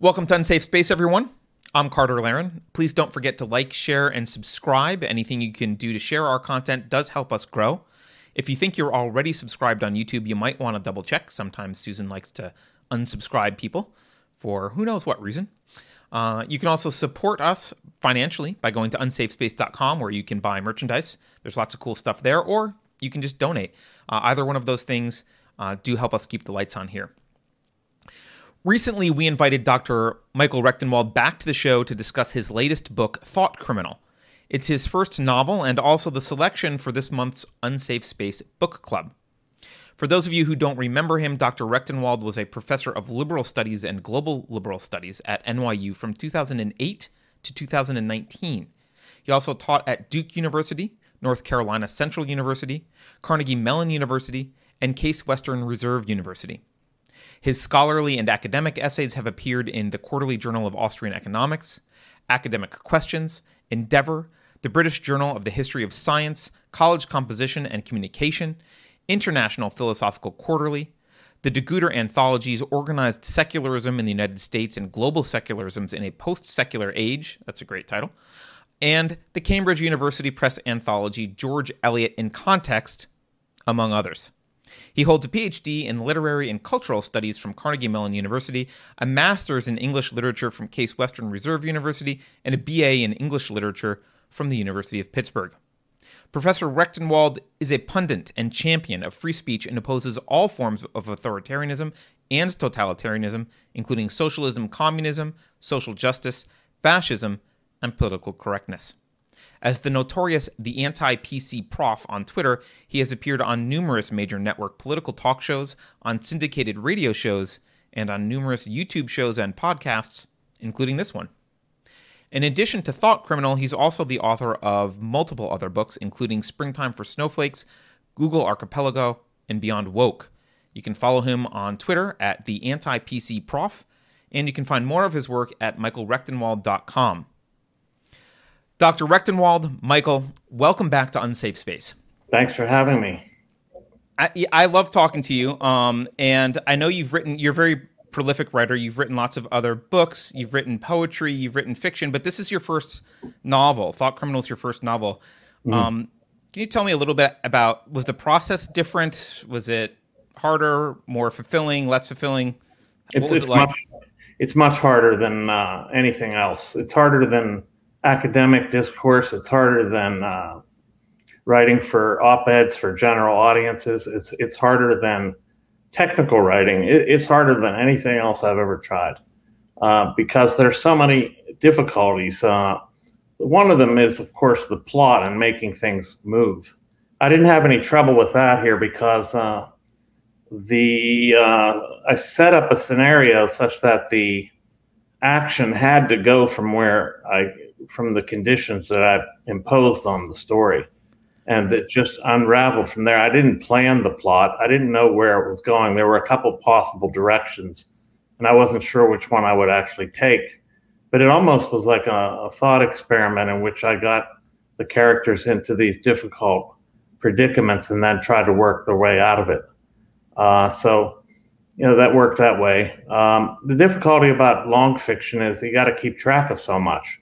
Welcome to Unsafe Space, everyone. I'm Carter Laren. Please don't forget to like, share, and subscribe. Anything you can do to share our content does help us grow. If you think you're already subscribed on YouTube, you might want to double check. Sometimes Susan likes to unsubscribe people for who knows what reason. You can also support us financially by going to unsafespace.com, where you can buy merchandise. There's lots of cool stuff there, or you can just donate. Either one of those things do help us keep the lights on here. Recently, we invited Dr. Michael Rectenwald back to the show to discuss his latest book, Thought Criminal. It's his first novel and also the selection for this month's Unsafe Space Book Club. For those of you who don't remember him, Dr. Rectenwald was a professor of liberal studies and global liberal studies at NYU from 2008 to 2019. He also taught at Duke University, North Carolina Central University, Carnegie Mellon University, and Case Western Reserve University. His scholarly and academic essays have appeared in The Quarterly Journal of Austrian Economics, Academic Questions, Endeavour, The British Journal of the History of Science, College Composition and Communication, International Philosophical Quarterly, the De Gruyter anthologies Organized Secularism in the United States and Global Secularisms in a Post-Secular Age, that's a great title, and the Cambridge University Press anthology George Eliot in Context, among others. He holds a PhD in Literary and Cultural Studies from Carnegie Mellon University, a Master's in English Literature from Case Western Reserve University, and a BA in English Literature from the University of Pittsburgh. Professor Rectenwald is a pundit and champion of free speech and opposes all forms of authoritarianism and totalitarianism, including socialism, communism, social justice, fascism, and political correctness. As the notorious The Anti-PC Prof on Twitter, he has appeared on numerous major network political talk shows, on syndicated radio shows, and on numerous YouTube shows and podcasts, including this one. In addition to Thought Criminal, he's also the author of multiple other books, including Springtime for Snowflakes, Google Archipelago, and Beyond Woke. You can follow him on Twitter at The Anti-PC Prof, and you can find more of his work at michaelrectenwald.com. Dr. Rectenwald, Michael, welcome back to Unsafe Space. Thanks for having me. I love talking to you, and I know you're very prolific writer. You've written lots of other books. You've written poetry. You've written fiction. But this is your first novel. Thought Criminal is your first novel. Can you tell me a little bit about, was the process different? Was it harder, more fulfilling, less fulfilling? What was it like? It's much harder than anything else. It's harder than academic discourse. It's harder than writing for op-eds for general audiences. It's harder than technical writing. It's harder than anything else I've ever tried because there's so many difficulties. One of them is, of course, the plot and making things move. I didn't have any trouble with that here because I set up a scenario such that the action had to go from the conditions that I imposed on the story. And it just unraveled from there. I didn't plan the plot. I didn't know where it was going. There were a couple possible directions, and I wasn't sure which one I would actually take. But it almost was like a thought experiment in which I got the characters into these difficult predicaments and then tried to work their way out of it. So that worked that way. The difficulty about long fiction is you got to keep track of so much.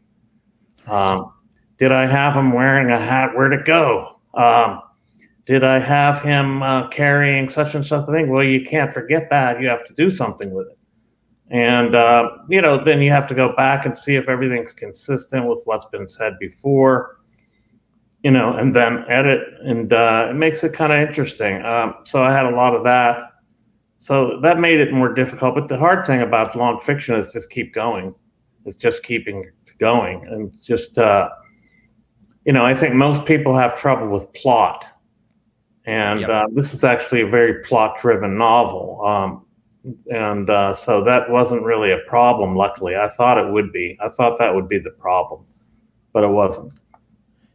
Did I have him wearing a hat? Where'd it go? Did I have him carrying such and such a thing? Well, you can't forget that. You have to do something with it. And, then you have to go back and see if everything's consistent with what's been said before, and then edit. And it makes it kind of interesting. So I had a lot of that. So that made it more difficult. But the hard thing about long fiction is just keep going. It's just keeping going and just... I think most people have trouble with plot, and yep. This is actually a very plot-driven novel, so that wasn't really a problem, luckily. I thought it would be. I thought that would be the problem, but it wasn't.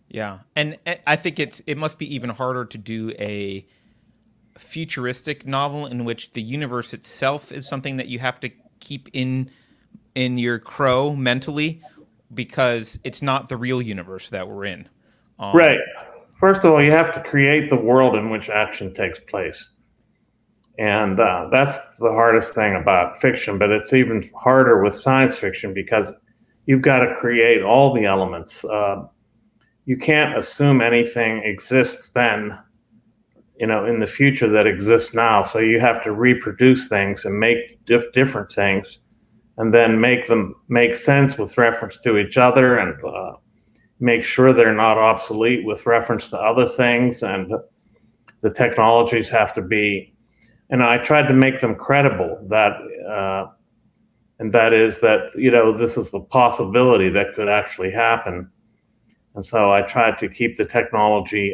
Yeah, and I think it must be even harder to do a futuristic novel in which the universe itself is something that you have to keep in your crow mentally, because it's not the real universe that we're in. Right. First of all, you have to create the world in which action takes place. And that's the hardest thing about fiction, but it's even harder with science fiction because you've got to create all the elements. You can't assume anything exists then, you know, in the future that exists now. So you have to reproduce things and make different things and then make them make sense with reference to each other and make sure they're not obsolete with reference to other things. And the technologies have to be, and I tried to make them credible that, and that is that, you know, this is a possibility that could actually happen. And so I tried to keep the technology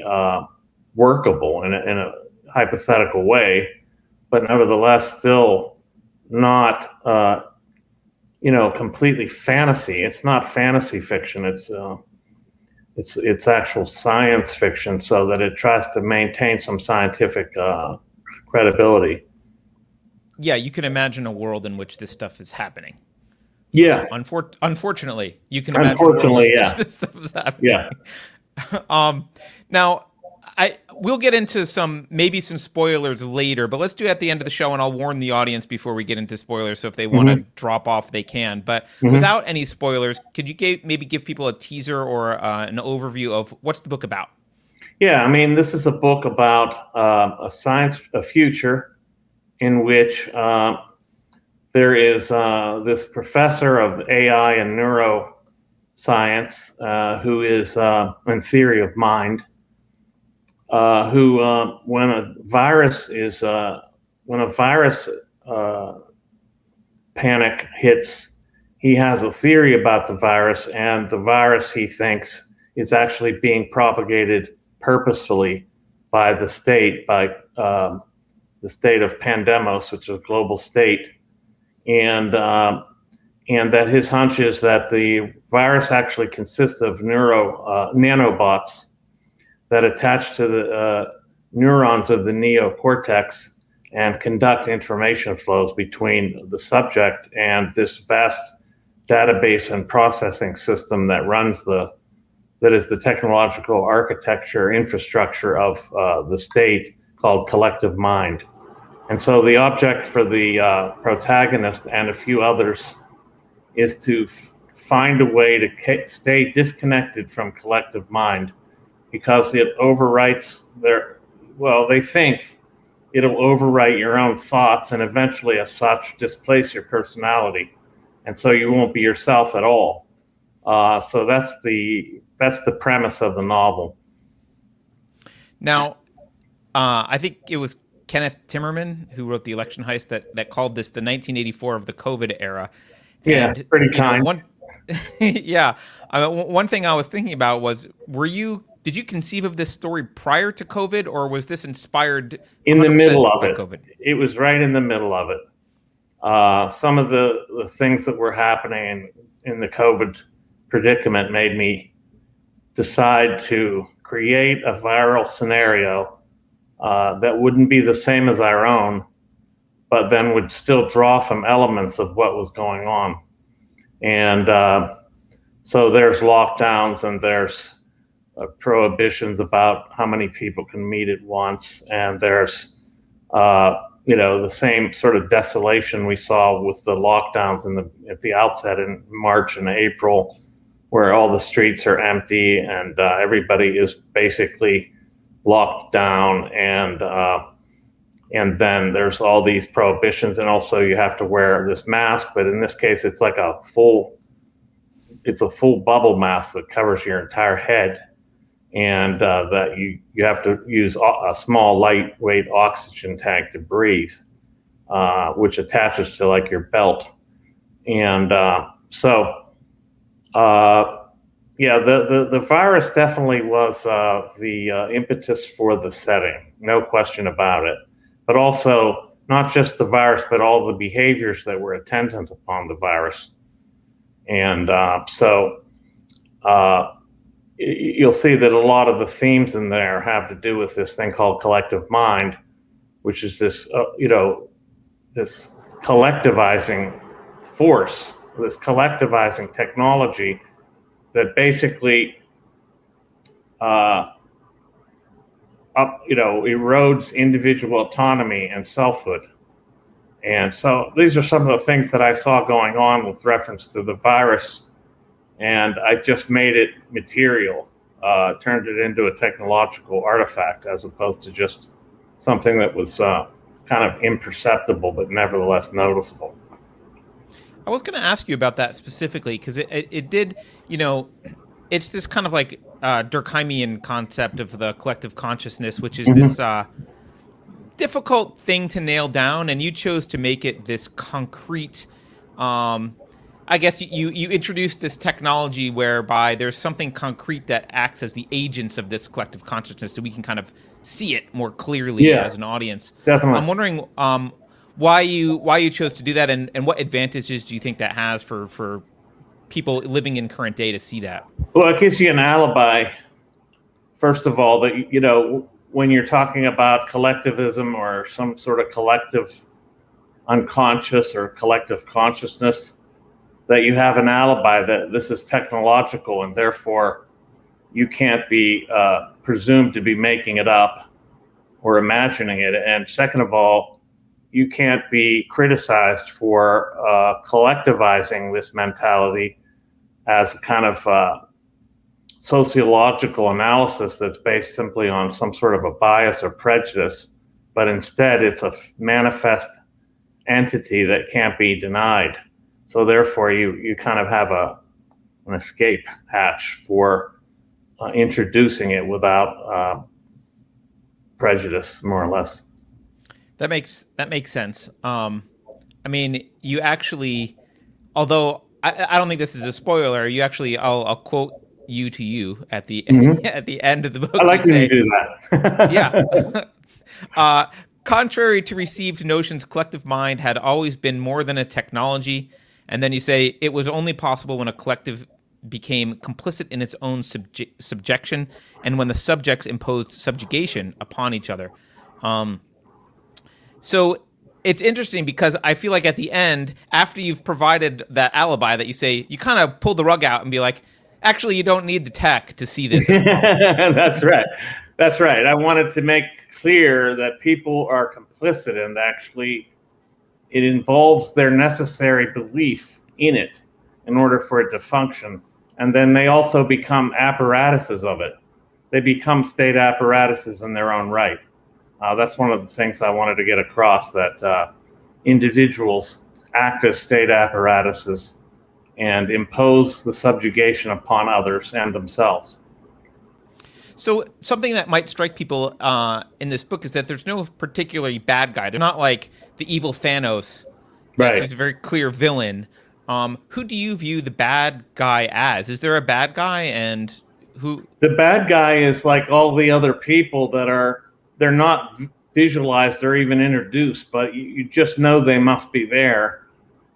workable in a hypothetical way, but nevertheless still not, you know, completely fantasy. It's not fantasy fiction. It's actual science fiction, so that it tries to maintain some scientific credibility. Yeah, you can imagine a world in which this stuff is happening. Yeah. Unfortunately, you can imagine this stuff is happening. Yeah. Now, we'll get into some spoilers later, but let's do it at the end of the show, and I'll warn the audience before we get into spoilers, so if they want to drop off, they can. But without any spoilers, could you maybe give people a teaser or an overview of what's the book about? Yeah, I mean, this is a book about a future in which there is this professor of AI and neuroscience who is in theory of mind, who when a virus panic hits, he has a theory about the virus, and the virus, he thinks, is actually being propagated purposefully by the state, by the state of pandemos, which is a global state, and that his hunch is that the virus actually consists of nanobots that attach to the neurons of the neocortex and conduct information flows between the subject and this vast database and processing system that runs that is the technological architecture infrastructure of the state, called collective mind. And so the object for the protagonist and a few others is to find a way to stay disconnected from collective mind, because it overwrites they think it'll overwrite your own thoughts and eventually, as such, displace your personality. And so you won't be yourself at all. So that's the premise of the novel. Now, I think it was Kenneth Timmerman who wrote The Election Heist that called this the 1984 of the COVID era. Yeah, and, pretty kind. Yeah. One thing I was thinking about was, did you conceive of this story prior to COVID, or was this inspired in the middle of it? COVID? It was right in the middle of it. Some of the things that were happening in the COVID predicament made me decide to create a viral scenario that wouldn't be the same as our own, but then would still draw from elements of what was going on. And so there's lockdowns, and there's prohibitions about how many people can meet at once, and there's the same sort of desolation we saw with the lockdowns at the outset in March and April, where all the streets are empty and everybody is basically locked down, and then there's all these prohibitions, and also you have to wear this mask, but in this case it's like a full bubble mask that covers your entire head. And that you have to use a small, lightweight oxygen tank to breathe, which attaches to like your belt. And the virus definitely was the impetus for the setting, no question about it. But also not just the virus, but all the behaviors that were attendant upon the virus. And you'll see that a lot of the themes in there have to do with this thing called collective mind, which is this, this collectivizing force, this collectivizing technology that basically erodes individual autonomy and selfhood. And so these are some of the things that I saw going on with reference to the virus, and I just made it material, turned it into a technological artifact as opposed to just something that was kind of imperceptible but nevertheless noticeable. I was going to ask you about that specifically because it did, it's this kind of like Durkheimian concept of the collective consciousness, which is this difficult thing to nail down, and you chose to make it this concrete. I guess you introduced this technology whereby there's something concrete that acts as the agents of this collective consciousness, so we can kind of see it more clearly as an audience. Definitely. I'm wondering why you chose to do that, and what advantages do you think that has for people living in current day to see that? Well, it gives you an alibi, first of all, that, when you're talking about collectivism or some sort of collective unconscious or collective consciousness, that you have an alibi that this is technological and therefore you can't be presumed to be making it up or imagining it. And second of all, you can't be criticized for collectivizing this mentality as a kind of sociological analysis that's based simply on some sort of a bias or prejudice, but instead it's a manifest entity that can't be denied. So therefore, you kind of have an escape hatch for introducing it without prejudice, more or less. That makes sense. I mean, you actually, although I don't think this is a spoiler, you actually, I'll quote you to you at the at the end of the book. I like when you do that. Contrary to received notions, collective mind had always been more than a technology. And then you say it was only possible when a collective became complicit in its own subjection and when the subjects imposed subjugation upon each other. So it's interesting because I feel like at the end, after you've provided that alibi that you say, you kind of pull the rug out and be like, actually, you don't need the tech to see this. That's right. That's right. I wanted to make clear that people are complicit and actually it involves their necessary belief in it in order for it to function. And then they also become apparatuses of it. They become state apparatuses in their own right. That's one of the things I wanted to get across, that individuals act as state apparatuses and impose the subjugation upon others and themselves. So something that might strike people in this book is that there's no particularly bad guy. They're not like the evil Thanos. Right. He's a very clear villain. Who do you view the bad guy as? Is there a bad guy, and who? The bad guy is like all the other people that are, they're not visualized or even introduced, but you just know they must be there.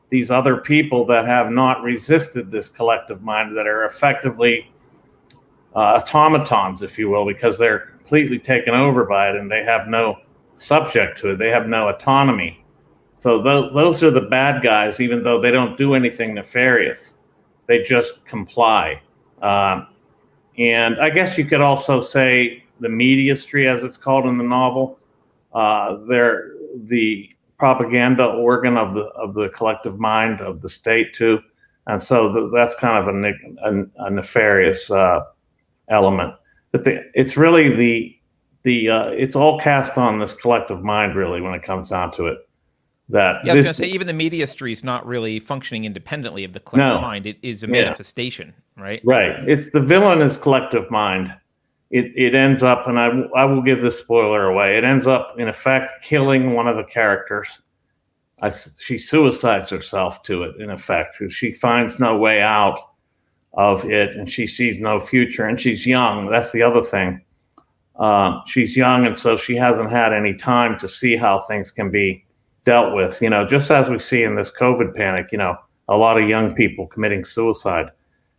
These other people that have not resisted this collective mind, that are effectively automatons, if you will, because they're completely taken over by it and they have no subject to it. They have no autonomy. So those are the bad guys, even though they don't do anything nefarious. They just comply. And I guess you could also say the mediastry, as it's called in the novel, they're the propaganda organ of the collective mind, of the state too. And so that's kind of a nefarious element. But it's really it's all cast on this collective mind, really, when it comes down to it. That I was going to say, even the mediastry is not really functioning independently of the collective mind. It is a manifestation, right? Right. It's the villain is collective mind. It ends up, and I will give this spoiler away, it ends up, in effect, killing one of the characters. She suicides herself to it, in effect. She finds no way out of it, and she sees no future, and she's young. That's the other thing. She's young, and so she hasn't had any time to see how things can be dealt with. Just as we see in this COVID panic, a lot of young people committing suicide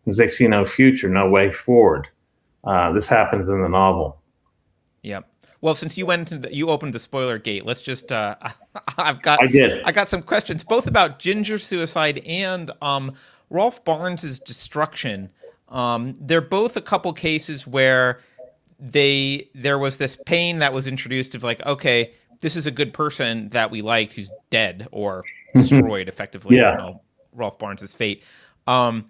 because they see no future, no way forward. This happens in the novel. Yeah. Well, since you you opened the spoiler gate, let's just I got some questions both about Ginger suicide and Rolf Barnes's destruction. They're both a couple cases where there was this pain that was introduced of like, okay, this is a good person that we liked who's dead or destroyed effectively. Yeah. You know, Rolf Barnes' fate. What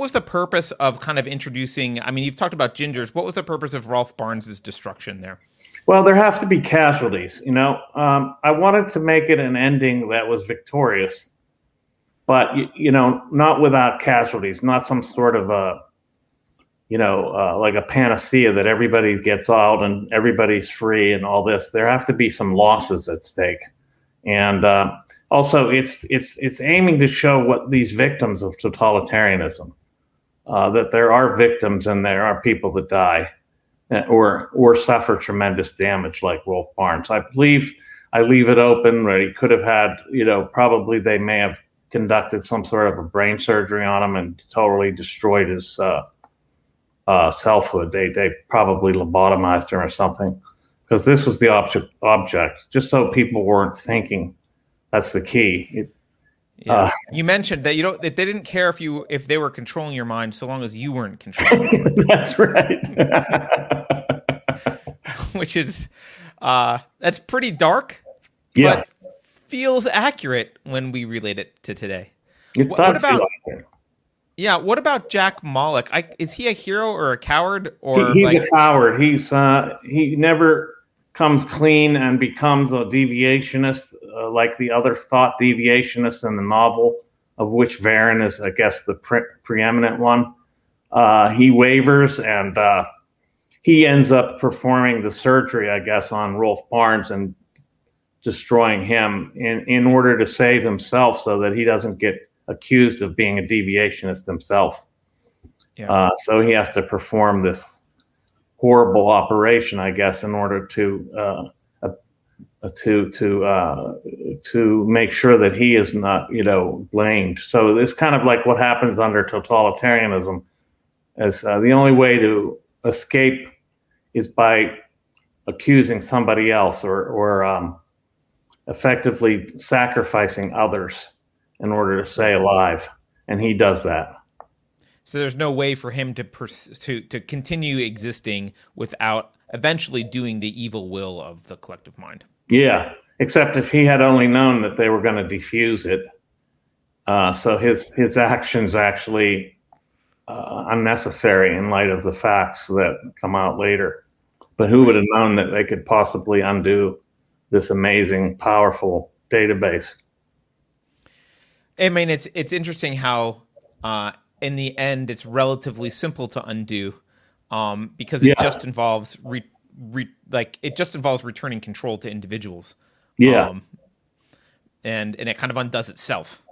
was the purpose of kind of introducing, I mean, you've talked about gingers. What was the purpose of Rolf Barnes' destruction there? Well, there have to be casualties, you know. I wanted to make it an ending that was victorious, but, you know, not without casualties, not some sort of a, you know, like a panacea that everybody gets out and everybody's free and all this. There have to be some losses at stake. And also, it's aiming to show what these victims of totalitarianism, that there are victims and there are people that die or suffer tremendous damage like Rolf Barnes. I believe I leave it open, right? He could have had, you know, probably they may have conducted some sort of a brain surgery on him and totally destroyed his selfhood. They probably lobotomized him or something, because this was the object, just so people weren't thinking. That's the key. You mentioned that that they didn't care if they were controlling your mind, so long as you weren't controlling your mind. That's right. Which is that's pretty dark, yeah, but feels accurate when we relate it to today. What about Jack Malik? Is he a hero or a coward? Or he's a coward. He's he never comes clean and becomes a deviationist, like the other thought deviationists in the novel, of which Varen is, I guess, the preeminent one. He wavers, and he ends up performing the surgery, I guess, on Rolf Barnes and destroying him in order to save himself, so that he doesn't get accused of being a deviationist himself. Yeah. So he has to perform this horrible operation, I guess, in order to make sure that he is not, you know, blamed. So it's kind of like what happens under totalitarianism, as the only way to escape is by accusing somebody else or effectively sacrificing others in order to stay alive, and he does that. So there's no way for him to continue existing without eventually doing the evil will of the collective mind. Yeah, except if he had only known that they were going to defuse it. So his actions actually unnecessary in light of the facts that come out later. But who would have known that they could possibly undo this amazing, powerful database? I mean, it's interesting how in the end it's relatively simple to undo, because it just involves returning control to individuals. Yeah. And it kind of undoes itself.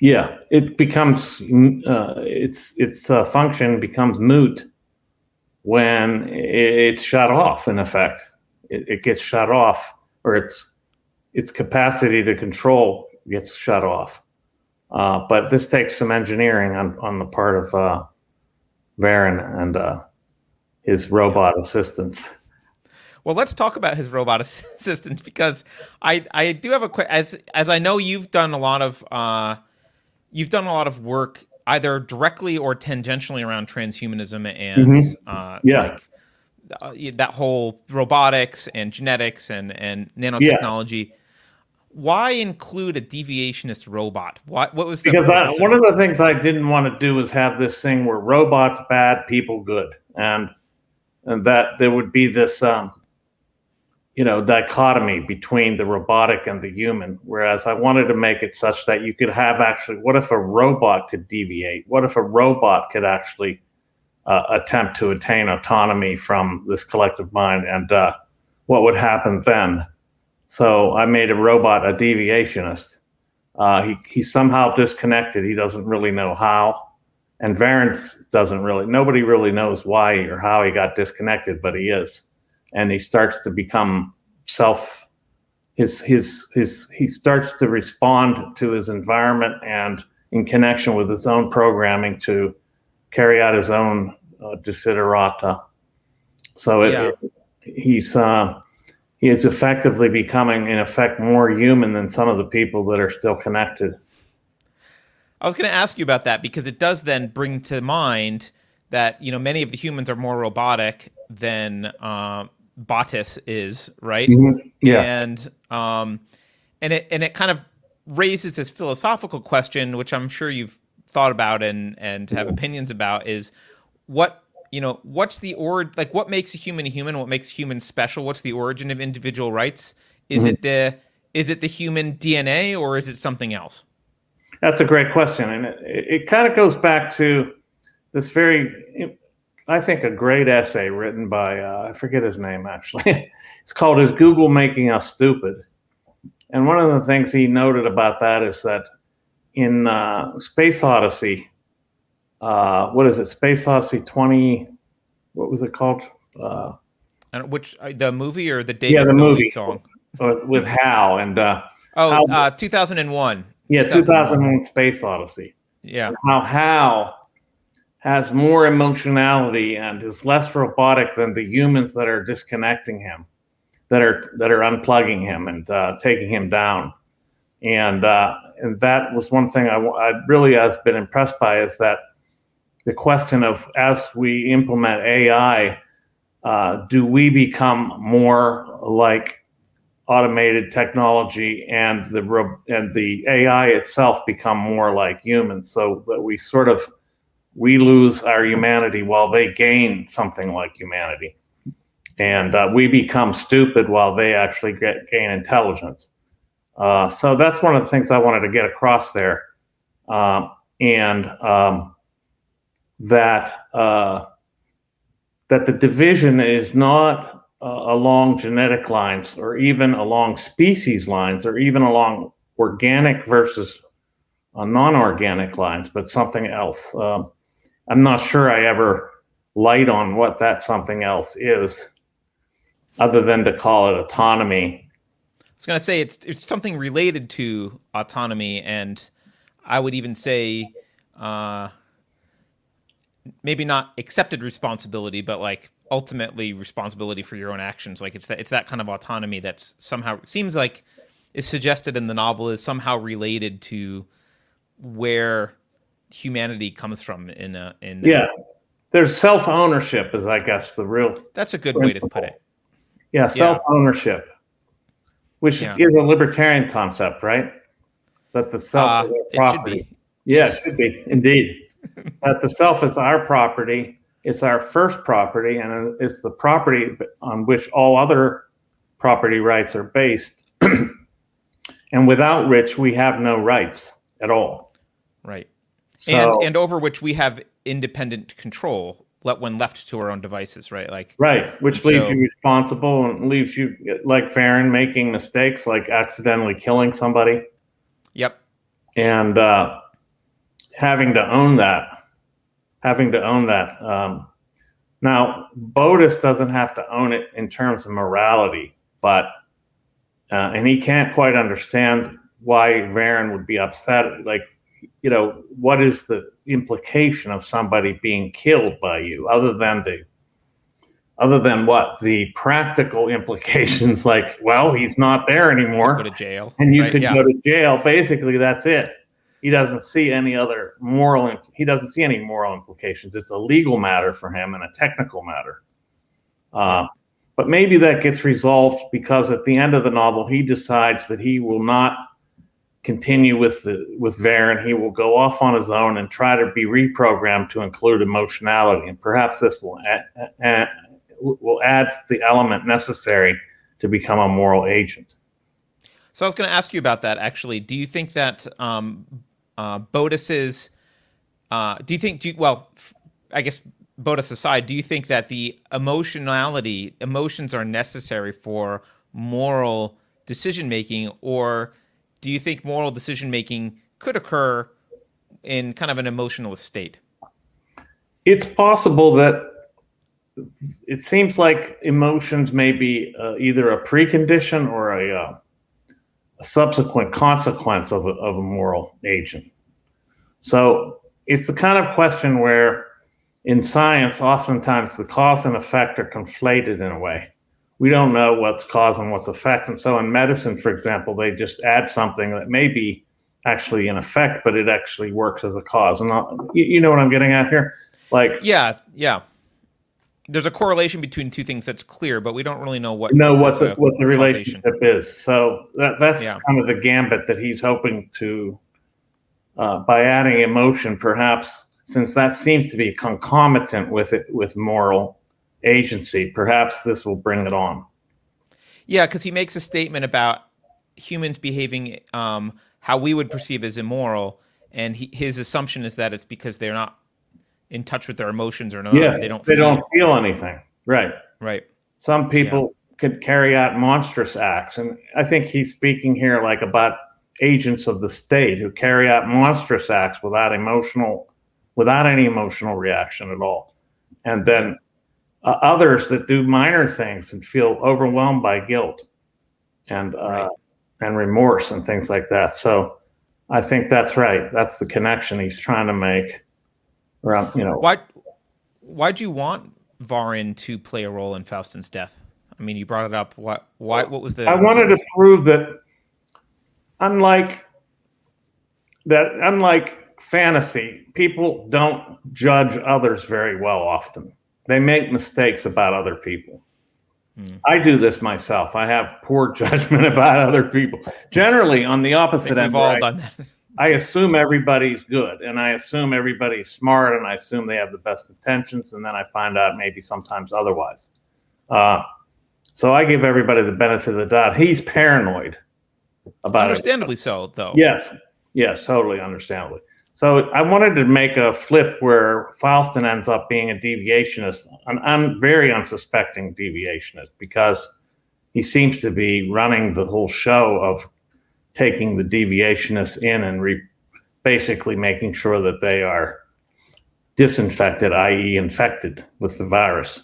Yeah, it becomes its function becomes moot when it's shut off. In effect, it gets shut off, or its capacity to control gets shut off. But this takes some engineering on the part of Varen and his robot assistants. Well, let's talk about his robot assistants, because I do have a quick, as I know you've done a lot of work either directly or tangentially around transhumanism and that whole robotics and genetics and nanotechnology. Yeah. Why include a deviationist robot? What was the purpose? One of the things I didn't want to do was have this thing where robots bad, people good, and that there would be this dichotomy between the robotic and the human. Whereas I wanted to make it such that you could have actually, what if a robot could deviate? What if a robot could actually attempt to attain autonomy from this collective mind, and what would happen then? So I made a robot a deviationist. He's somehow disconnected. He doesn't really know how. And Varen doesn't really, nobody really knows why or how he got disconnected, but he is. And he starts to become he starts to respond to his environment, and in connection with his own programming, to carry out his own desiderata. So he is effectively becoming, in effect, more human than some of the people that are still connected. I was going to ask you about that, because it does then bring to mind that, you know, many of the humans are more robotic than BOTUS is, right? Mm-hmm. Yeah. And it kind of raises this philosophical question, which I'm sure you've thought about and have opinions about, is what, you know, what's the what makes a human, what makes humans special? What's the origin of individual rights? Is mm-hmm. is it the human DNA, or is it something else? That's a great question. And it kind of goes back to this very, I think, a great essay written by, I forget his name, actually. It's called Is Google Making Us Stupid? And one of the things he noted about that is that in Space Odyssey, Space Odyssey 20, what was it called? The movie or the David Bowie song? With HAL and... 2001. Yeah, 2001 Space Odyssey. Yeah. How HAL has more emotionality and is less robotic than the humans that are disconnecting him, that are unplugging him and taking him down. And that was one thing I've been impressed by, is that the question of, as we implement AI, do we become more like automated technology and the AI itself become more like humans, so that we lose our humanity while they gain something like humanity, and we become stupid while they actually gain intelligence. So that's one of the things I wanted to get across there, that the division is not along genetic lines, or even along species lines, or even along organic versus non-organic lines, but something else. I'm not sure I ever light on what that something else is, other than to call it autonomy. I was going to say it's something related to autonomy, and I would even say maybe not accepted responsibility, but like ultimately responsibility for your own actions. Like it's that kind of autonomy that's somehow, it seems like, is suggested in the novel, is somehow related to where humanity comes from there's self-ownership is, I guess, the real that's a good principle. Way to put it. Yeah. Self-ownership, which is a libertarian concept, right? That the self is our property. It should be, indeed. That the self is our property. It's our first property, and it's the property on which all other property rights are based, and without which we have no rights at all. Right. So, and over which we have independent control, when left to our own devices, right? Which leaves you responsible, and leaves you, like Varen, making mistakes, like accidentally killing somebody. Yep. And having to own that. Now, BOTUS doesn't have to own it in terms of morality, but and he can't quite understand why Varen would be upset. Like, you know, what is the implication of somebody being killed by you, other than what the practical implications? Like, well, he's not there anymore. You could go to jail, and you could go to jail. Basically, that's it. He doesn't see any other moral implications. It's a legal matter for him and a technical matter. But maybe that gets resolved, because at the end of the novel, he decides that he will not continue with Varen. He will go off on his own and try to be reprogrammed to include emotionality. And perhaps this will add the element necessary to become a moral agent. So I was going to ask you about that, actually. Do you think that BOTUS's I guess BOTUS aside, do you think that the emotions are necessary for moral decision-making, or do you think moral decision-making could occur in kind of an emotionless state? It's possible that it seems like emotions may be either a precondition or a subsequent consequence of a moral agent. So it's the kind of question where in science, oftentimes the cause and effect are conflated in a way. We don't know what's cause and what's effect. And so in medicine, for example, they just add something that may be actually an effect, but it actually works as a cause. And you know what I'm getting at here? Like, yeah. There's a correlation between two things that's clear, but we don't really know what the relationship is. So that's kind of the gambit that he's hoping to, by adding emotion, perhaps, since that seems to be concomitant with moral agency, perhaps this will bring it on. Yeah, because he makes a statement about humans behaving how we would perceive as immoral, and his assumption is that it's because they're not in touch with their emotions or not. Yes, they don't feel anything. Right. Some people could carry out monstrous acts. And I think he's speaking here like about agents of the state who carry out monstrous acts without any emotional reaction at all. And then others that do minor things and feel overwhelmed by guilt and remorse and things like that. So I think that's right. That's the connection he's trying to make. Around, why do you want Varen to play a role in Faustin's death? I mean, you brought it up. What was the? I wanted to prove that unlike fantasy, people don't judge others very well often. They make mistakes about other people. I do this myself. I have poor judgment about other people. Generally, on the opposite end, I assume everybody's good, and I assume everybody's smart, and I assume they have the best intentions, and then I find out maybe sometimes otherwise. So I give everybody the benefit of the doubt. He's paranoid about it. Understandably so, though. Yes, totally understandably. So I wanted to make a flip where Faustin ends up being a deviationist, I'm very unsuspecting deviationist, because he seems to be running the whole show of taking the deviationists in and basically making sure that they are disinfected, i.e. infected with the virus.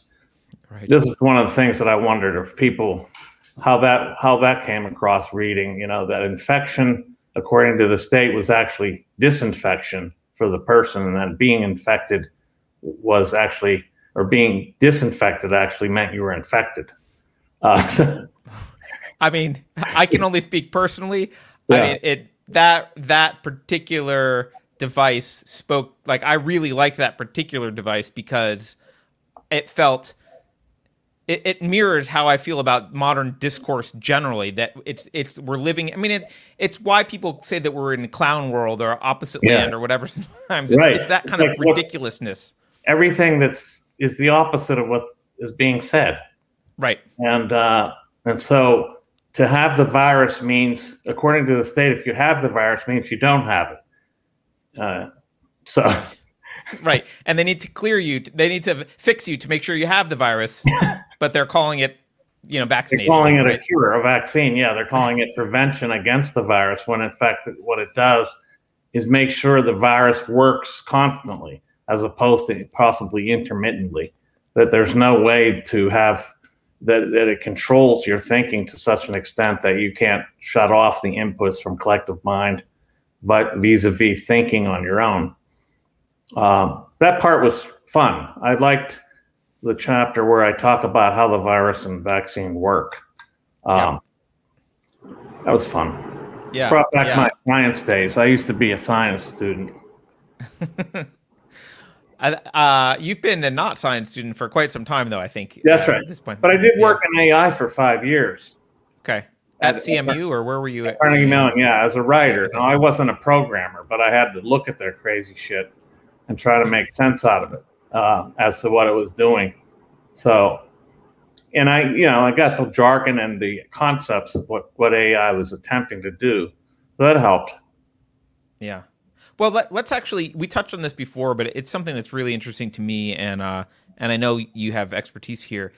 Right. This is one of the things that I wondered if people, how that came across reading, that infection, according to the state, was actually disinfection for the person, and then being infected was actually, or being disinfected actually meant you were infected. I mean, I can only speak personally. Yeah. I mean, that particular device spoke, like, I really liked that particular device because it felt, it mirrors how I feel about modern discourse generally, that it's we're living, I mean, it's why people say that we're in clown world or opposite land or whatever sometimes. Right. It's that kind of ridiculousness. Everything is the opposite of what is being said. Right. And so to have the virus means, according to the state, if you have the virus means you don't have it. Right. And they need to clear you. They need to fix you to make sure you have the virus, but they're calling it, vaccinated. They're calling it a cure, a vaccine. Yeah. They're calling it prevention against the virus, when in fact what it does is make sure the virus works constantly, as opposed to possibly intermittently, that there's no way to have that it controls your thinking to such an extent that you can't shut off the inputs from collective mind, but vis-a-vis thinking on your own. That part was fun. I liked the chapter where I talk about how the virus and vaccine work. That was fun. Yeah. Brought back my science days. I used to be a science student. You've been a not science student for quite some time, though, I think. That's right. At this point. But I did work in AI for 5 years. Okay. At CMU, or where were you at? Carnegie Mellon, as a writer. No, I wasn't a programmer, but I had to look at their crazy shit and try to make sense out of it as to what it was doing. So, and I got the jargon and the concepts of what AI was attempting to do. So that helped. Yeah. Well, let's actually, we touched on this before, but it's something that's really interesting to me, and I know you have expertise here.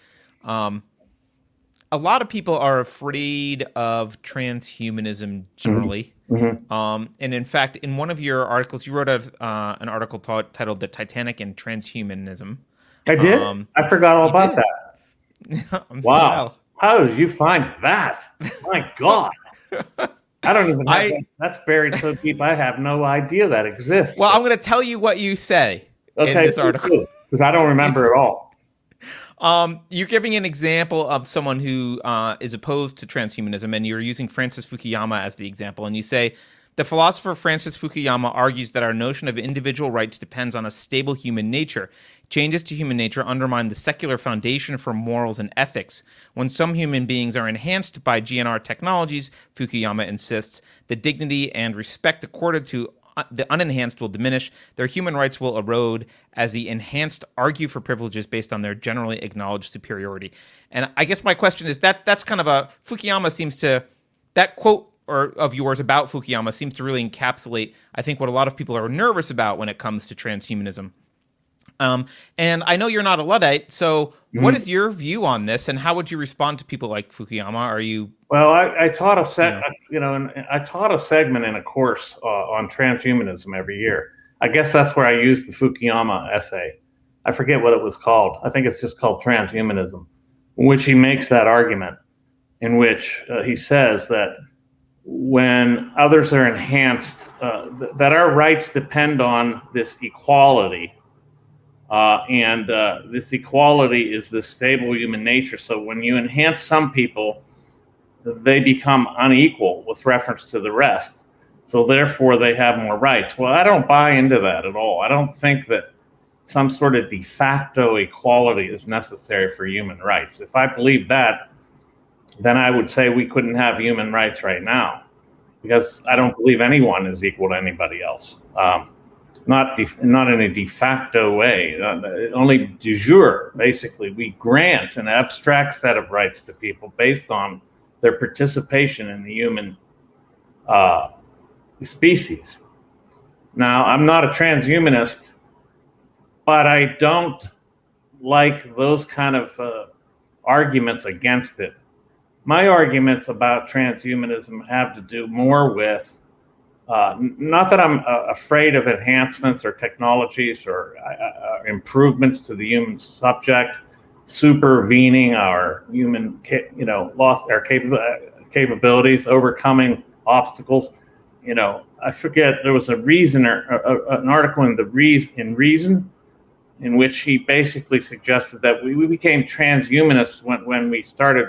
A lot of people are afraid of transhumanism generally. Mm-hmm. And in fact, in one of your articles, you wrote an article titled The Titanic and Transhumanism. I did? I forgot all about that. Wow. How did you find that? My God. I don't even know. That's buried so deep, I have no idea that exists. Well, I'm going to tell you what you say in this article, because I don't remember at all. You're giving an example of someone who is opposed to transhumanism, and you're using Francis Fukuyama as the example. And you say The philosopher Francis Fukuyama argues that our notion of individual rights depends on a stable human nature. Changes to human nature undermine the secular foundation for morals and ethics. When some human beings are enhanced by GNR technologies, Fukuyama insists, the dignity and respect accorded to the unenhanced will diminish, their human rights will erode as the enhanced argue for privileges based on their generally acknowledged superiority. And I guess my question is that's kind of a, Fukuyama seems to, that quote or of yours about Fukuyama seems to really encapsulate, I think, what a lot of people are nervous about when it comes to transhumanism. And I know you're not a Luddite, so what is your view on this, and how would you respond to people like Fukuyama? Are you? Well, I taught a set, I taught a segment in a course on transhumanism every year. I guess that's where I used the Fukuyama essay. I forget what it was called. I think it's just called Transhumanism, in which he makes that argument, in which he says that when others are enhanced, that our rights depend on this equality. And this equality is this stable human nature. So when you enhance some people, they become unequal with reference to the rest. So therefore, they have more rights. Well, I don't buy into that at all. I don't think that some sort of de facto equality is necessary for human rights. If I believed that, then I would say we couldn't have human rights right now, because I don't believe anyone is equal to anybody else. Not in a de facto way, only du jure, basically. We grant an abstract set of rights to people based on their participation in the human species. Now, I'm not a transhumanist, but I don't like those kind of arguments against it. My arguments about transhumanism have to do more with not that I'm afraid of enhancements or technologies or improvements to the human subject, supervening our human, capabilities, overcoming obstacles. I forget, there was a an article in Reason, in which he basically suggested that we became transhumanists when we started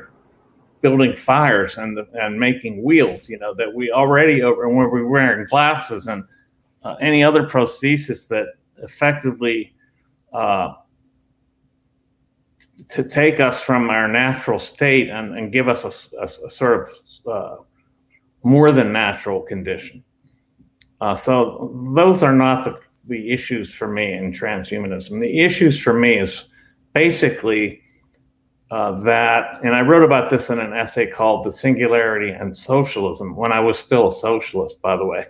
building fires and making wheels, that we already when we were wearing glasses and any other prosthesis that effectively to take us from our natural state and give us a sort of more than natural condition. So those are not the issues for me in transhumanism. The issues for me is basically that, and I wrote about this in an essay called The Singularity and Socialism, when I was still a socialist, by the way.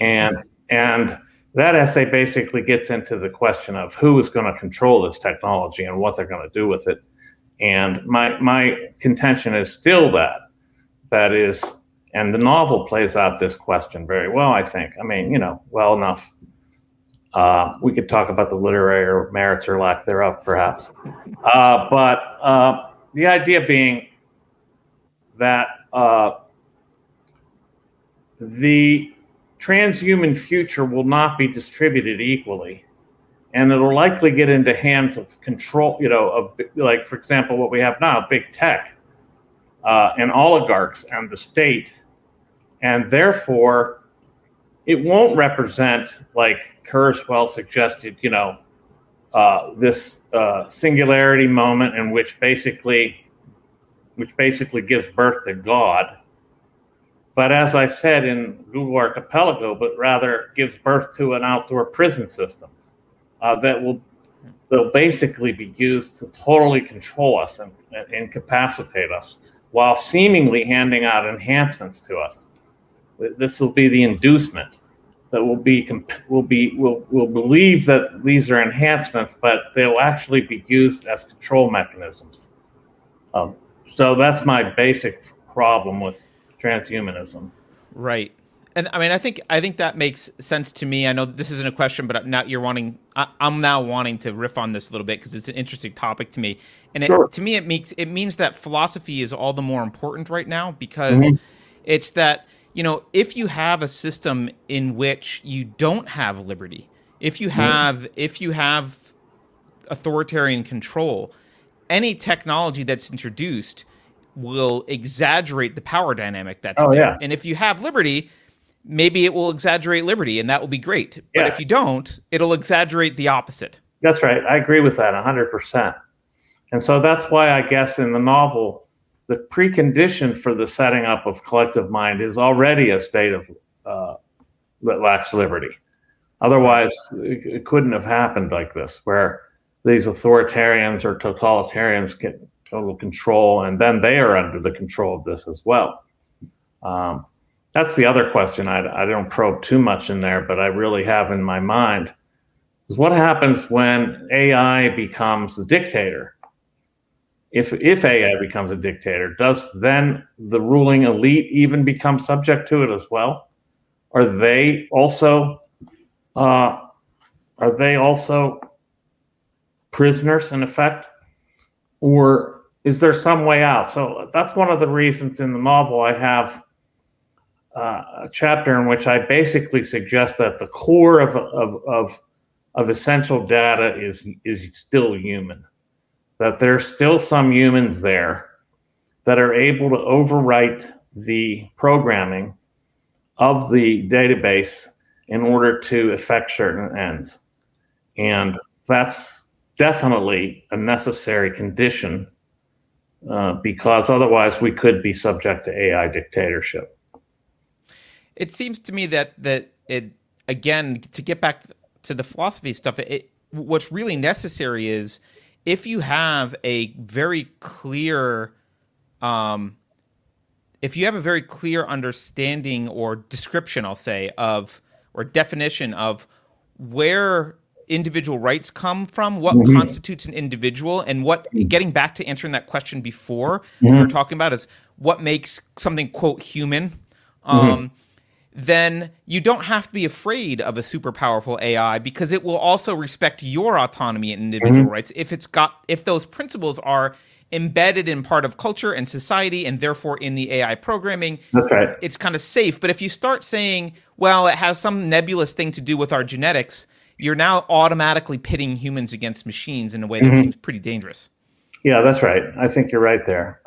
And that essay basically gets into the question of who is going to control this technology and what they're going to do with it. And my contention is still that is, and the novel plays out this question very well, I think. I mean, well enough. We could talk about the literary merits or lack thereof, perhaps. But the idea being that the transhuman future will not be distributed equally, and it'll likely get into hands of control, like, for example, what we have now, big tech and oligarchs and the state, and therefore it won't represent, like Kurzweil suggested, this singularity moment in which basically gives birth to God. But as I said in Google Archipelago, but rather gives birth to an outdoor prison system that will basically be used to totally control us and incapacitate us while seemingly handing out enhancements to us. This will be the inducement that will believe that these are enhancements, but they'll actually be used as control mechanisms. So that's my basic problem with transhumanism. Right. And I mean, I think that makes sense to me. I know this isn't a question, but now I'm now wanting to riff on this a little bit because it's an interesting topic to me. And sure. It means that philosophy is all the more important right now because it's that, if you have a system in which you don't have liberty, if you have authoritarian control, any technology that's introduced will exaggerate the power dynamic that's there. Yeah. And if you have liberty, maybe it will exaggerate liberty, and that will be great. But if you don't, it'll exaggerate the opposite. That's right. I agree with that 100%. And so that's why I guess in the novel, the precondition for the setting up of collective mind is already a state of that lacks liberty. Otherwise, it couldn't have happened like this, where these authoritarians or totalitarians get total control, and then they are under the control of this as well. That's the other question I don't probe too much in there, but I really have in my mind, is what happens when AI becomes the dictator? If AI becomes a dictator, does then the ruling elite even become subject to it as well? Are they also prisoners in effect, or is there some way out? So that's one of the reasons in the novel I have a chapter in which I basically suggest that the core of essential data is still human, that there's still some humans there that are able to overwrite the programming of the database in order to effect certain ends. And that's definitely a necessary condition because otherwise we could be subject to AI dictatorship. It seems to me that, again, to get back to the philosophy stuff, what's really necessary is if you have a very clear understanding or description, I'll say, of or definition of where individual rights come from, what constitutes an individual, and what, getting back to answering that question before, we were talking about is what makes something, quote, human, then you don't have to be afraid of a super powerful AI because it will also respect your autonomy and individual rights if those principles are embedded in part of culture and society, and therefore in the AI programming. That's right. It's kind of safe. But if you start saying, well, it has some nebulous thing to do with our genetics, you're now automatically pitting humans against machines in a way that seems pretty dangerous. Yeah, that's right. I think you're right there.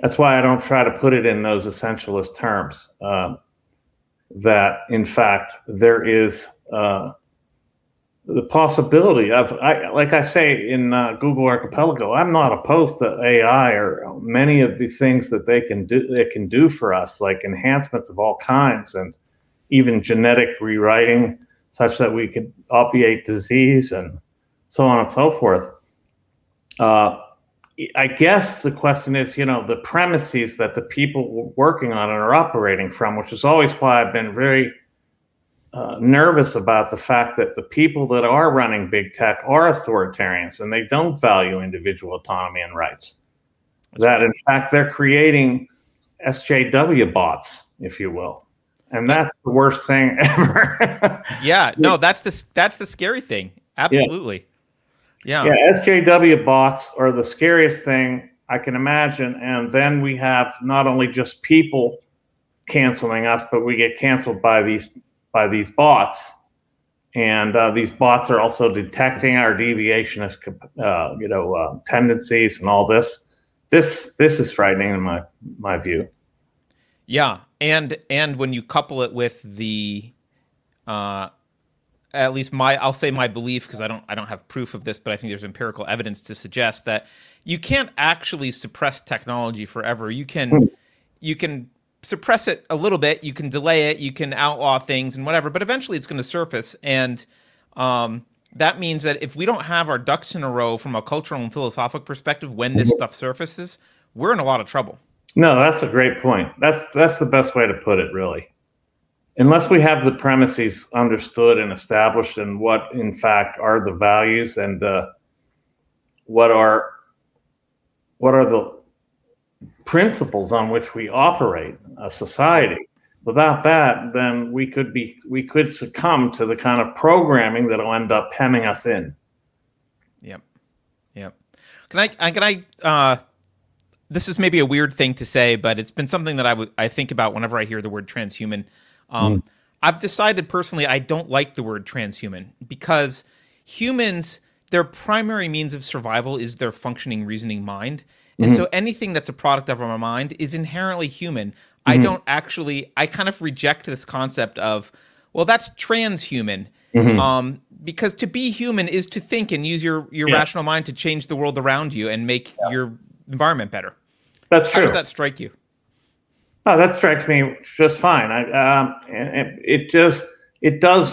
That's why I don't try to put it in those essentialist terms, that in fact there is the possibility of, like I say in Google Archipelago, I'm not opposed to AI or many of the things that it can do for us, like enhancements of all kinds and even genetic rewriting such that we could obviate disease and so on and so forth. I guess the question is, the premises that the people working on it are operating from, which is always why I've been very nervous about the fact that the people that are running big tech are authoritarians and they don't value individual autonomy and rights. That in fact, they're creating SJW bots, if you will. And that's the worst thing ever. Yeah, no, that's the scary thing. Absolutely. Yeah, SJW bots are the scariest thing I can imagine. And then we have not only just people canceling us, but we get canceled by these bots, and these bots are also detecting our deviationist, tendencies and all this. This is frightening in my view. Yeah, and when you couple it with the, at least I'll say my belief, because I don't have proof of this, but I think there's empirical evidence to suggest that you can't actually suppress technology forever. You can suppress it a little bit, you can delay it, you can outlaw things and whatever, but eventually it's going to surface. And that means that if we don't have our ducks in a row from a cultural and philosophical perspective when this stuff surfaces, we're in a lot of trouble. No, that's a great point. That's the best way to put it, really. Unless we have the premises understood and established and what, in fact, are the values and what are the principles on which we operate a society. Without that, then we could succumb to the kind of programming that'll end up hemming us in. Yep. Can I this is maybe a weird thing to say, but it's been something that I think about whenever I hear the word transhuman. I've decided personally I don't like the word transhuman because humans, their primary means of survival is their functioning reasoning mind. And so anything that's a product of our mind is inherently human. I don't actually, I kind of reject this concept of, well, that's transhuman. Because to be human is to think and use your rational mind to change the world around you and make your environment better. That's true. How does that strike you? Oh, that strikes me just fine. It does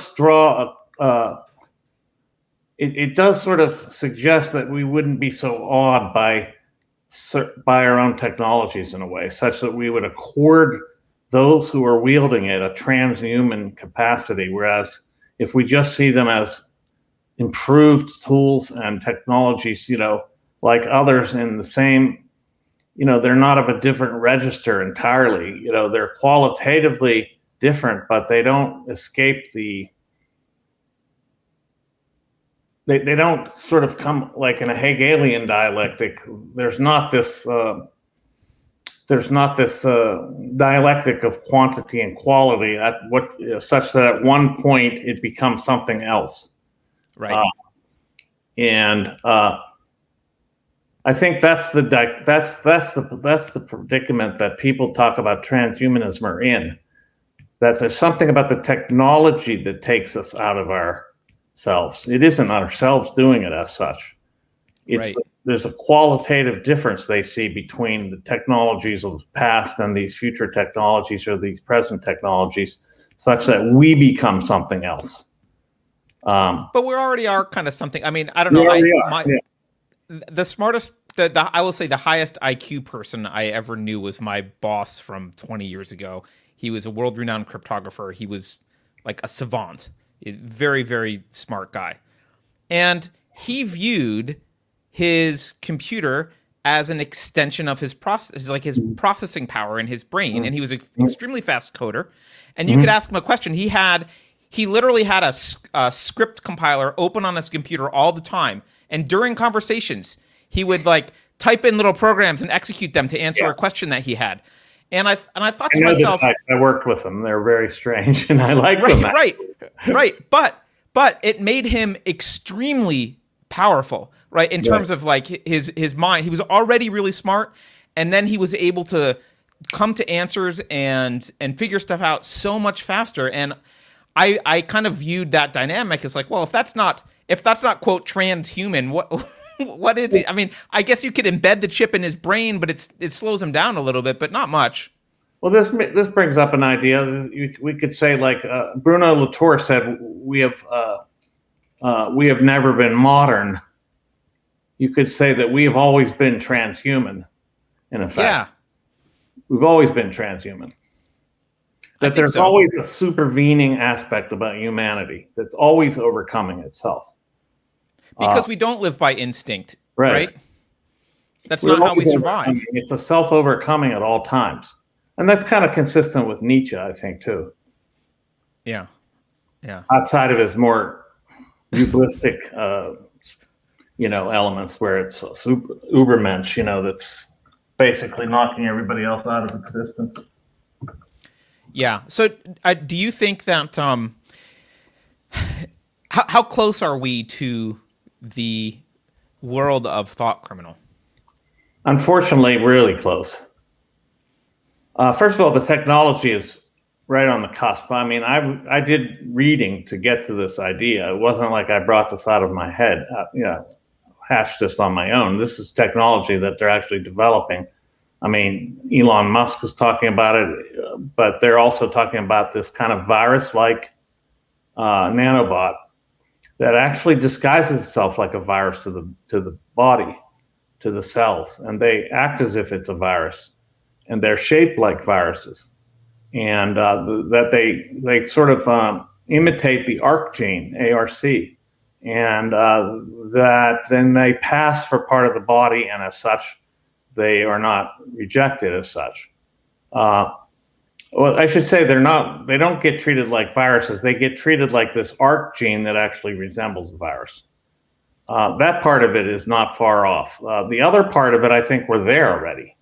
sort of suggest that we wouldn't be so awed by our own technologies in a way, such that we would accord those who are wielding it a transhuman capacity, whereas if we just see them as improved tools and technologies, you know, like others in the same, you know, they're not of a different register entirely. You know, they're qualitatively different, but they don't escape they don't sort of come like in a Hegelian dialectic. There's not this dialectic of quantity and quality such that at one point it becomes something else. Right. I think that's the predicament that people talk about transhumanism are in. That there's something about the technology that takes us out of ourselves. It isn't ourselves doing it as such. There's a qualitative difference they see between the technologies of the past and these future technologies or these present technologies, such that we become something else. But we already are kind of something. I mean, I don't know. The smartest, I will say the highest IQ person I ever knew was my boss from 20 years ago. He was a world-renowned cryptographer. He was like a savant, a very, very smart guy. And he viewed his computer as an extension of his process, like his processing power in his brain. And he was an extremely fast coder. And you could ask him a question. He literally had a script compiler open on his computer all the time. And during conversations, he would like type in little programs and execute them to answer a question that he had. And I thought to myself, I worked with them. They're very strange, and I like them. Right. But it made him extremely powerful, right? In terms of like his mind, he was already really smart, and then he was able to come to answers and figure stuff out so much faster. And I kind of viewed that dynamic as like, well, if that's not quote transhuman, what is it? I mean, I guess you could embed the chip in his brain, but it slows him down a little bit, but not much. Well, this brings up an idea. We could say like Bruno Latour said, we have never been modern. You could say that we have always been transhuman. In effect, we've always been transhuman. That there's always a supervening aspect about humanity that's always overcoming itself. Because we don't live by instinct, right? That's not how we survive. It's a self-overcoming at all times. And that's kind of consistent with Nietzsche, I think, too. Yeah. Outside of his more eublistic, elements where it's a ubermensch, that's basically knocking everybody else out of existence. Yeah. So do you think that how close are we to the world of Thought Criminal? Unfortunately, really close. First of all, the technology is right on the cusp. I mean, I did reading to get to this idea. It wasn't like I brought this out of my head, hashed this on my own. This is technology that they're actually developing. I mean, Elon Musk is talking about it, but they're also talking about this kind of virus-like nanobot that actually disguises itself like a virus to the body, to the cells, and they act as if it's a virus, and they're shaped like viruses, and that they sort of imitate the ARC gene, ARC, and that then they pass for part of the body, and as such, they are not rejected as such. Well, I should say they don't get treated like viruses. They get treated like this ARC gene that actually resembles the virus. That part of it is not far off. The other part of it, I think we're there already.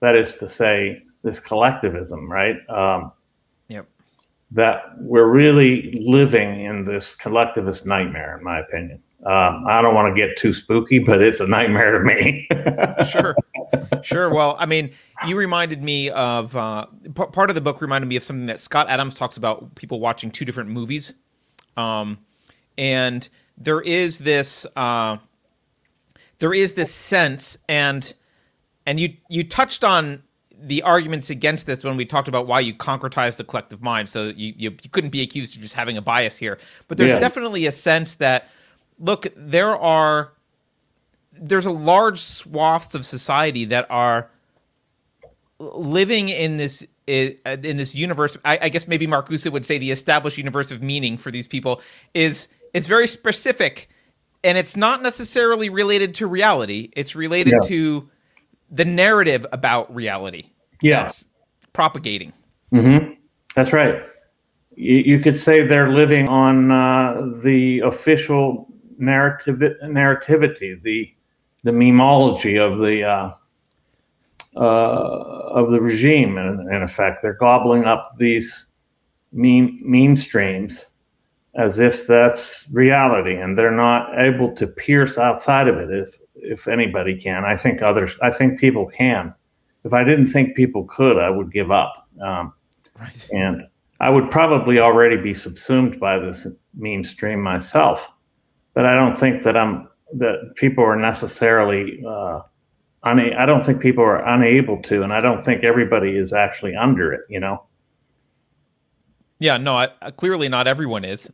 That is to say, this collectivism, right? That we're really living in this collectivist nightmare, in my opinion. I don't want to get too spooky, but it's a nightmare to me. Sure. Sure. Well, I mean, you reminded me of part of the book reminded me of something that Scott Adams talks about, people watching two different movies. And there is this sense, and you touched on the arguments against this when we talked about why you concretized the collective mind. So you couldn't be accused of just having a bias here. But there's definitely a sense that, look, there's a large swaths of society that are living in this universe. I guess maybe Marcuse would say the established universe of meaning for these people is, it's very specific, and it's not necessarily related to reality. It's related to the narrative about reality. Yeah. That's propagating. Mm-hmm. That's right. You could say they're living on the official narrativity, the memeology of the regime. In effect, they're gobbling up these meme streams as if that's reality, and they're not able to pierce outside of it. If anybody can, I think people can. If I didn't think people could, I would give up. Right. And I would probably already be subsumed by this meme stream myself. But I don't think that people are necessarily I don't think people are unable to, and I don't think everybody is actually under it, you know? Yeah, no, clearly not everyone is.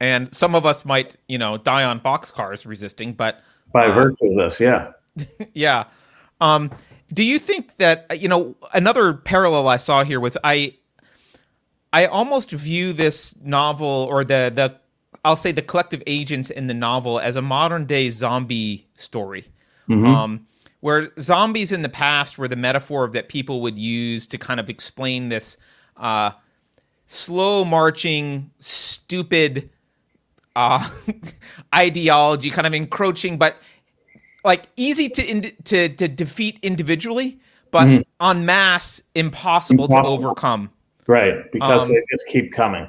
And some of us might, die on boxcars resisting, but by virtue of this, yeah. Yeah. Do you think that, another parallel I saw here was I almost view this novel, or the I'll say the collective agents in the novel, as a modern day zombie story. Mm-hmm. Where zombies in the past were the metaphor that people would use to kind of explain this slow marching, stupid ideology, kind of encroaching, but like easy to defeat individually, but en masse impossible to overcome. Right, because they just keep coming.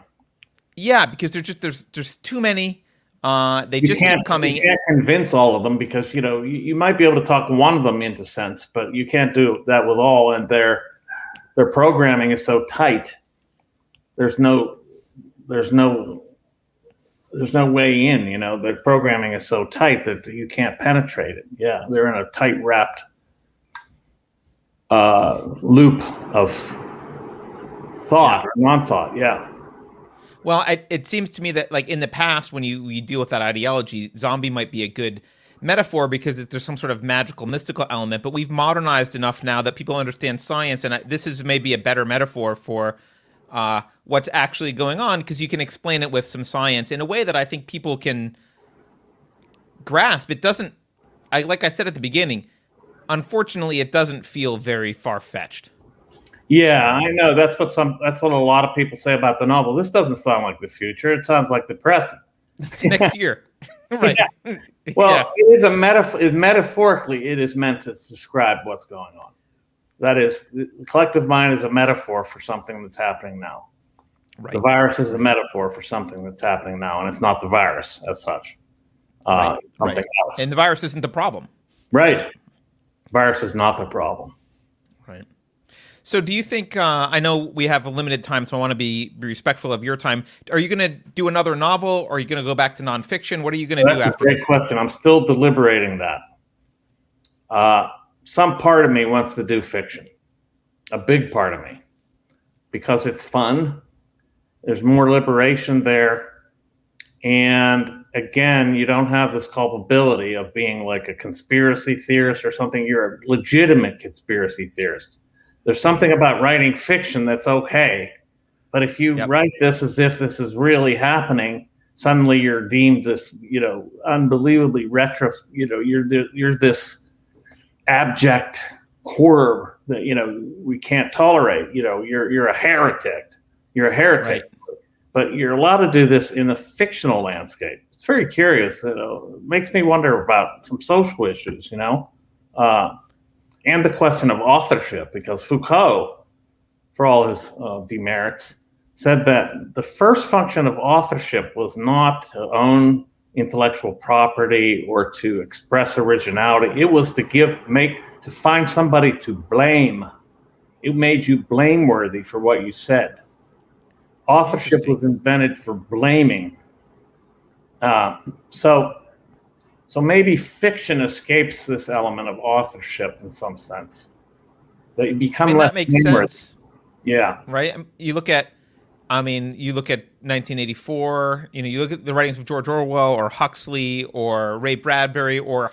Yeah, because there's too many. They just keep coming. You can't convince all of them, because you might be able to talk one of them into sense, but you can't do that with all. And their programming is so tight. There's no way in. Their programming is so tight that you can't penetrate it. Yeah, they're in a tight wrapped loop of thought or non-thought. Yeah. Well, it seems to me that, like, in the past, when you deal with that ideology, zombie might be a good metaphor because there's some sort of magical, mystical element. But we've modernized enough now that people understand science, and this is maybe a better metaphor for what's actually going on, because you can explain it with some science in a way that I think people can grasp. It doesn't, like I said at the beginning, unfortunately, it doesn't feel very far-fetched. Yeah, I know. That's what a lot of people say about the novel. This doesn't sound like the future. It sounds like the present. It's next year. Right. Yeah. Well, It is a metaphor. Metaphorically, it is meant to describe what's going on. That is, the collective mind is a metaphor for something that's happening now. Right. The virus is a metaphor for something that's happening now, and it's not the virus as such. Right. Something else. And the virus isn't the problem. Right. The virus is not the problem. Right. So do you think, I know we have a limited time, so I want to be respectful of your time. Are you going to do another novel, or are you going to go back to nonfiction? What are you going to do after this? That's a great question. I'm still deliberating that. Some part of me wants to do fiction, a big part of me, because it's fun. There's more liberation there. And again, you don't have this culpability of being like a conspiracy theorist or something. You're a legitimate conspiracy theorist. There's something about writing fiction that's okay, but if you write this as if this is really happening, suddenly you're deemed this, unbelievably you're this abject horror that we can't tolerate. You're a heretic. You're a heretic, right. But you're allowed to do this in a fictional landscape. It's very curious. It makes me wonder about some social issues. And the question of authorship, because Foucault, for all his demerits, said that the first function of authorship was not to own intellectual property or to express originality. It was to give, make, to find somebody to blame. It made you blameworthy for what you said. Authorship was invented for blaming. So maybe fiction escapes this element of authorship in some sense. That you become less blameworthy. Sense. Yeah. Right. You look at 1984. You look at the writings of George Orwell or Huxley or Ray Bradbury or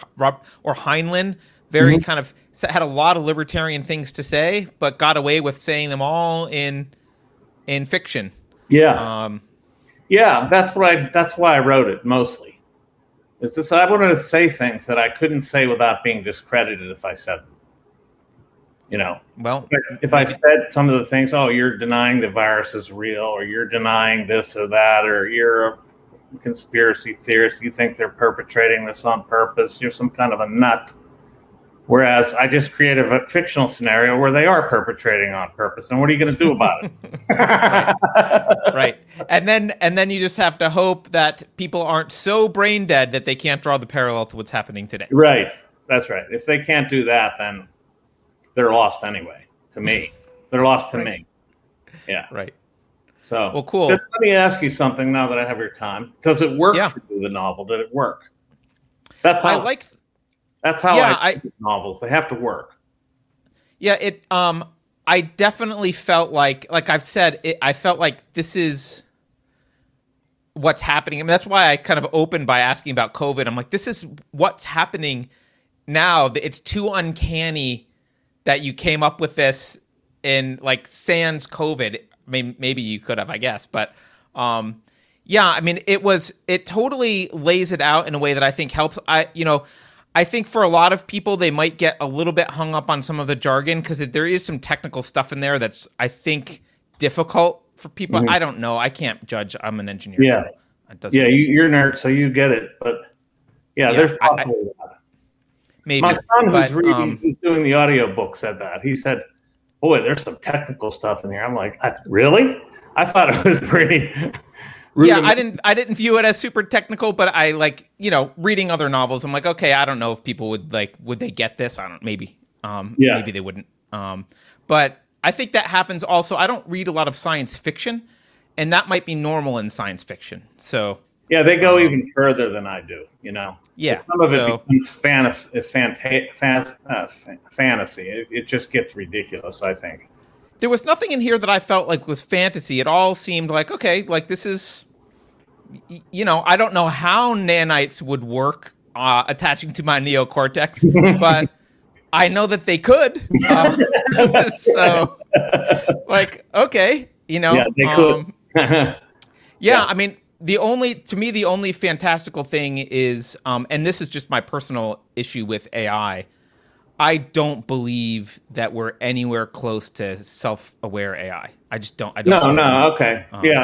Heinlein. Very kind of had a lot of libertarian things to say, but got away with saying them all in fiction. Yeah. Yeah. That's why I wrote it mostly. It's just I wanted to say things that I couldn't say without being discredited if I said them. Well, if I said some of the things, oh, you're denying the virus is real, or you're denying this or that, or you're a conspiracy theorist, you think they're perpetrating this on purpose, you're some kind of a nut. Whereas I just created a fictional scenario where they are perpetrating on purpose, and what are you going to do about it? Right. And then you just have to hope that people aren't so brain dead that they can't draw the parallel to what's happening today. Right. That's right. If they can't do that, then they're lost anyway, to me. They're lost to me. Yeah. Right. So, well, cool. Just let me ask you something now that I have your time. Does it work for you, the novel? Did it work? That's how I think of novels. They have to work. Yeah. It. I definitely felt like I've said, I felt like this is what's happening. I mean, that's why I kind of opened by asking about COVID. I'm like, this is what's happening now. It's too uncanny that you came up with this in like sans COVID. I mean, maybe you could have, I guess, but it totally lays it out in a way that I think helps. I think for a lot of people, they might get a little bit hung up on some of the jargon because there is some technical stuff in there that's, I think, difficult for people. Mm-hmm. I don't know. I can't judge. I'm an engineer. Yeah. So you're a nerd, so you get it. But yeah there's probably a lot. Maybe. My son who's doing the audiobook said that. He said, boy, there's some technical stuff in here. I'm like, really? I thought it was pretty rudimentary. Yeah, I didn't view it as super technical, but I reading other novels, I'm like, okay, I don't know if people would they get this? I don't, maybe. Maybe they wouldn't. But I think that happens also. I don't read a lot of science fiction, and that might be normal in science fiction. So yeah, they go even further than I do, Yeah. But some of it becomes fantasy. It just gets ridiculous, I think. There was nothing in here that I felt like was fantasy. It all seemed like, okay, like this is, I don't know how nanites would work attaching to my neocortex, but I know that they could. So, okay, Yeah, they could. The only fantastical thing is, and this is just my personal issue with AI, I don't believe that we're anywhere close to self-aware AI. I just don't. Okay.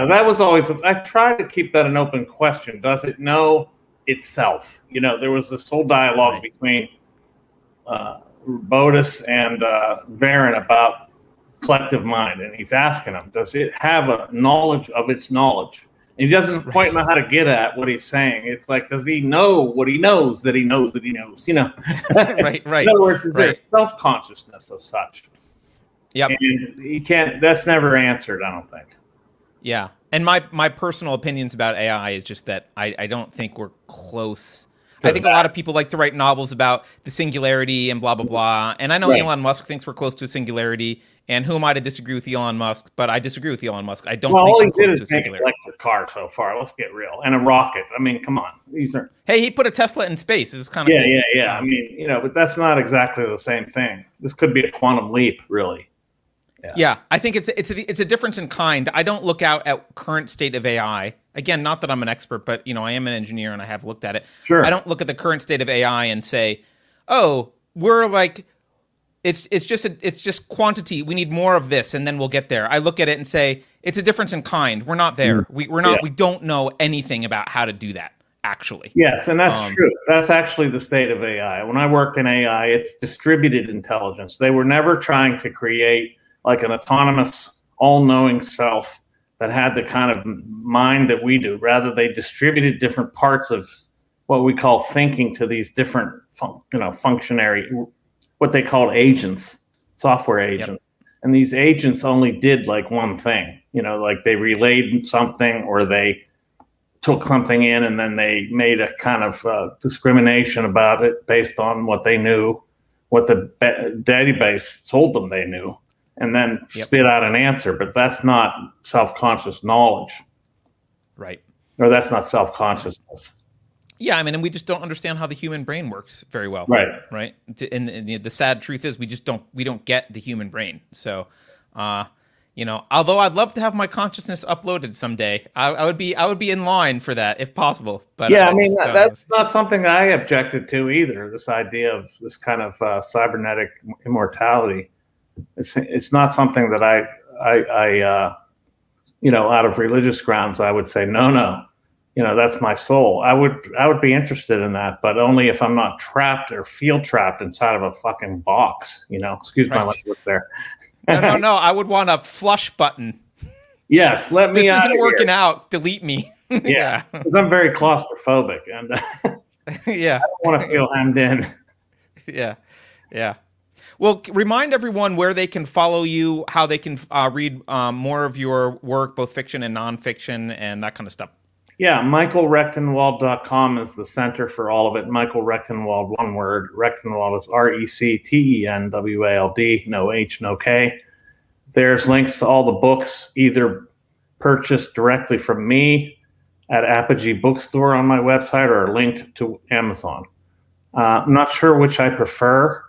That was always, I try to keep that an open question. Does it know itself? There was this whole dialogue between BOTUS and Varen about collective mind, and he's asking him, does it have a knowledge of its knowledge? He doesn't quite know how to get at what he's saying. It's like, does he know what he knows that he knows that he knows? Right. In other words, is there self-consciousness of such? Yep. And you can't. That's never answered, I don't think. Yeah. And my personal opinions about AI is just that I don't think we're close. I think a lot of people like to write novels about the singularity and blah, blah, blah. And I know Elon Musk thinks we're close to a singularity. And who am I to disagree with Elon Musk? But I disagree with Elon Musk. I don't think all he did is make an electric car so far. Let's get real. And a rocket. I mean, come on. Hey, he put a Tesla in space. It was kind of cool. I mean, but that's not exactly the same thing. This could be a quantum leap, really. Yeah, I think it's a difference in kind. I don't look out at current state of AI. Again, not that I'm an expert, but I am an engineer and I have looked at it. Sure. I don't look at the current state of AI and say, "Oh, we're like it's just quantity. We need more of this, and then we'll get there." I look at it and say, "It's a difference in kind. We're not there. We don't know anything about how to do that actually." Yes, and that's true. That's actually the state of AI. When I worked in AI, it's distributed intelligence. They were never trying to create like an autonomous, all-knowing self that had the kind of mind that we do. Rather, they distributed different parts of what we call thinking to these different functionary what they called agents, software agents. Yep. And these agents only did like one thing, you know, like they relayed something or they took something in and then they made a kind of discrimination about it based on what they knew, what the database told them they knew, and then spit out an answer. But that's not self-conscious knowledge. Right. Or that's not self-consciousness. Yeah, I mean, and we just don't understand how the human brain works very well. Right. Right. And the sad truth is we don't get the human brain. So, you know, although I'd love to have my consciousness uploaded someday, I would be in line for that if possible. But yeah, I mean, that's not something I objected to either. This idea of this kind of cybernetic immortality, it's not something that I you know, out of religious grounds, I would say no. You know, that's my soul. I would be interested in that, but only if I'm not trapped or feel trapped inside of a fucking box. You know, excuse my language there. No. I would want a flush button. Yes, let me. This out isn't working here. Out. Delete me. Yeah, because I'm very claustrophobic, and I don't want to feel hemmed in. Yeah. Well, remind everyone where they can follow you, how they can read more of your work, both fiction and nonfiction, and that kind of stuff. Yeah, michaelrectenwald.com is the center for all of it. Michael Rectenwald, one word. Rectenwald is Rectenwald, no H, no K. There's links to all the books, either purchased directly from me at Apogee Bookstore on my website or linked to Amazon. I'm not sure which I prefer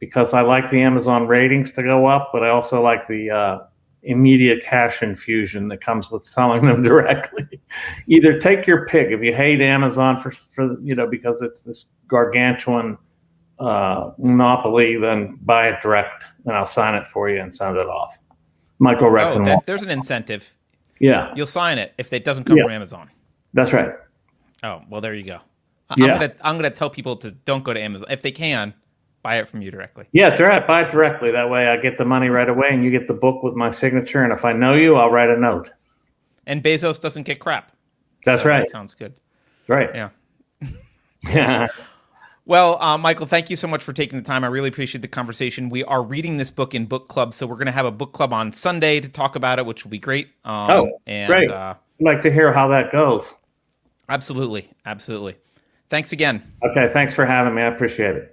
because I like the Amazon ratings to go up, but I also like the immediate cash infusion that comes with selling them directly. Either take your pick. If you hate Amazon for you know, because it's this gargantuan monopoly, then buy it direct and I'll sign it for you and send it off. Michael Rectenwald. There's an incentive. Yeah. You'll sign it if it doesn't come from Amazon. That's right. Oh, well, there you go. I'm gonna tell people to don't go to Amazon. If they can, buy it from you directly. Yeah, buy it directly. That way I get the money right away and you get the book with my signature. And if I know you, I'll write a note. And Bezos doesn't get crap. That's right. That sounds good. Right. Yeah. Well, Michael, thank you so much for taking the time. I really appreciate the conversation. We are reading this book in book club. So we're going to have a book club on Sunday to talk about it, which will be great. Great. I'd like to hear how that goes. Absolutely. Thanks again. Okay. Thanks for having me. I appreciate it.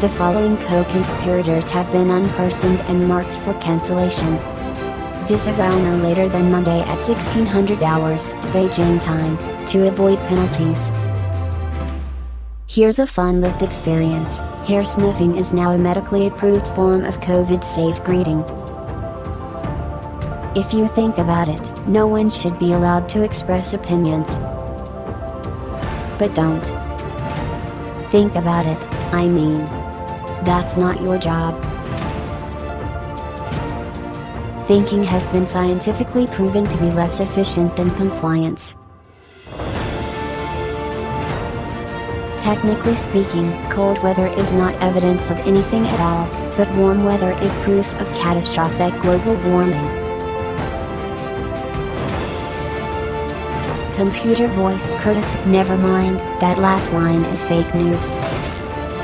the following co-conspirators have been unpersoned and marked for cancellation. Disavow no later than Monday at 1600 hours, Beijing time, to avoid penalties. Here's a fun-lived experience. Hair sniffing is now a medically approved form of COVID-safe greeting. If you think about it, no one should be allowed to express opinions. But don't. Think about it, I mean. That's not your job. Thinking has been scientifically proven to be less efficient than compliance. Technically speaking, cold weather is not evidence of anything at all, but warm weather is proof of catastrophic global warming. Computer voice Curtis, never mind, that last line is fake news.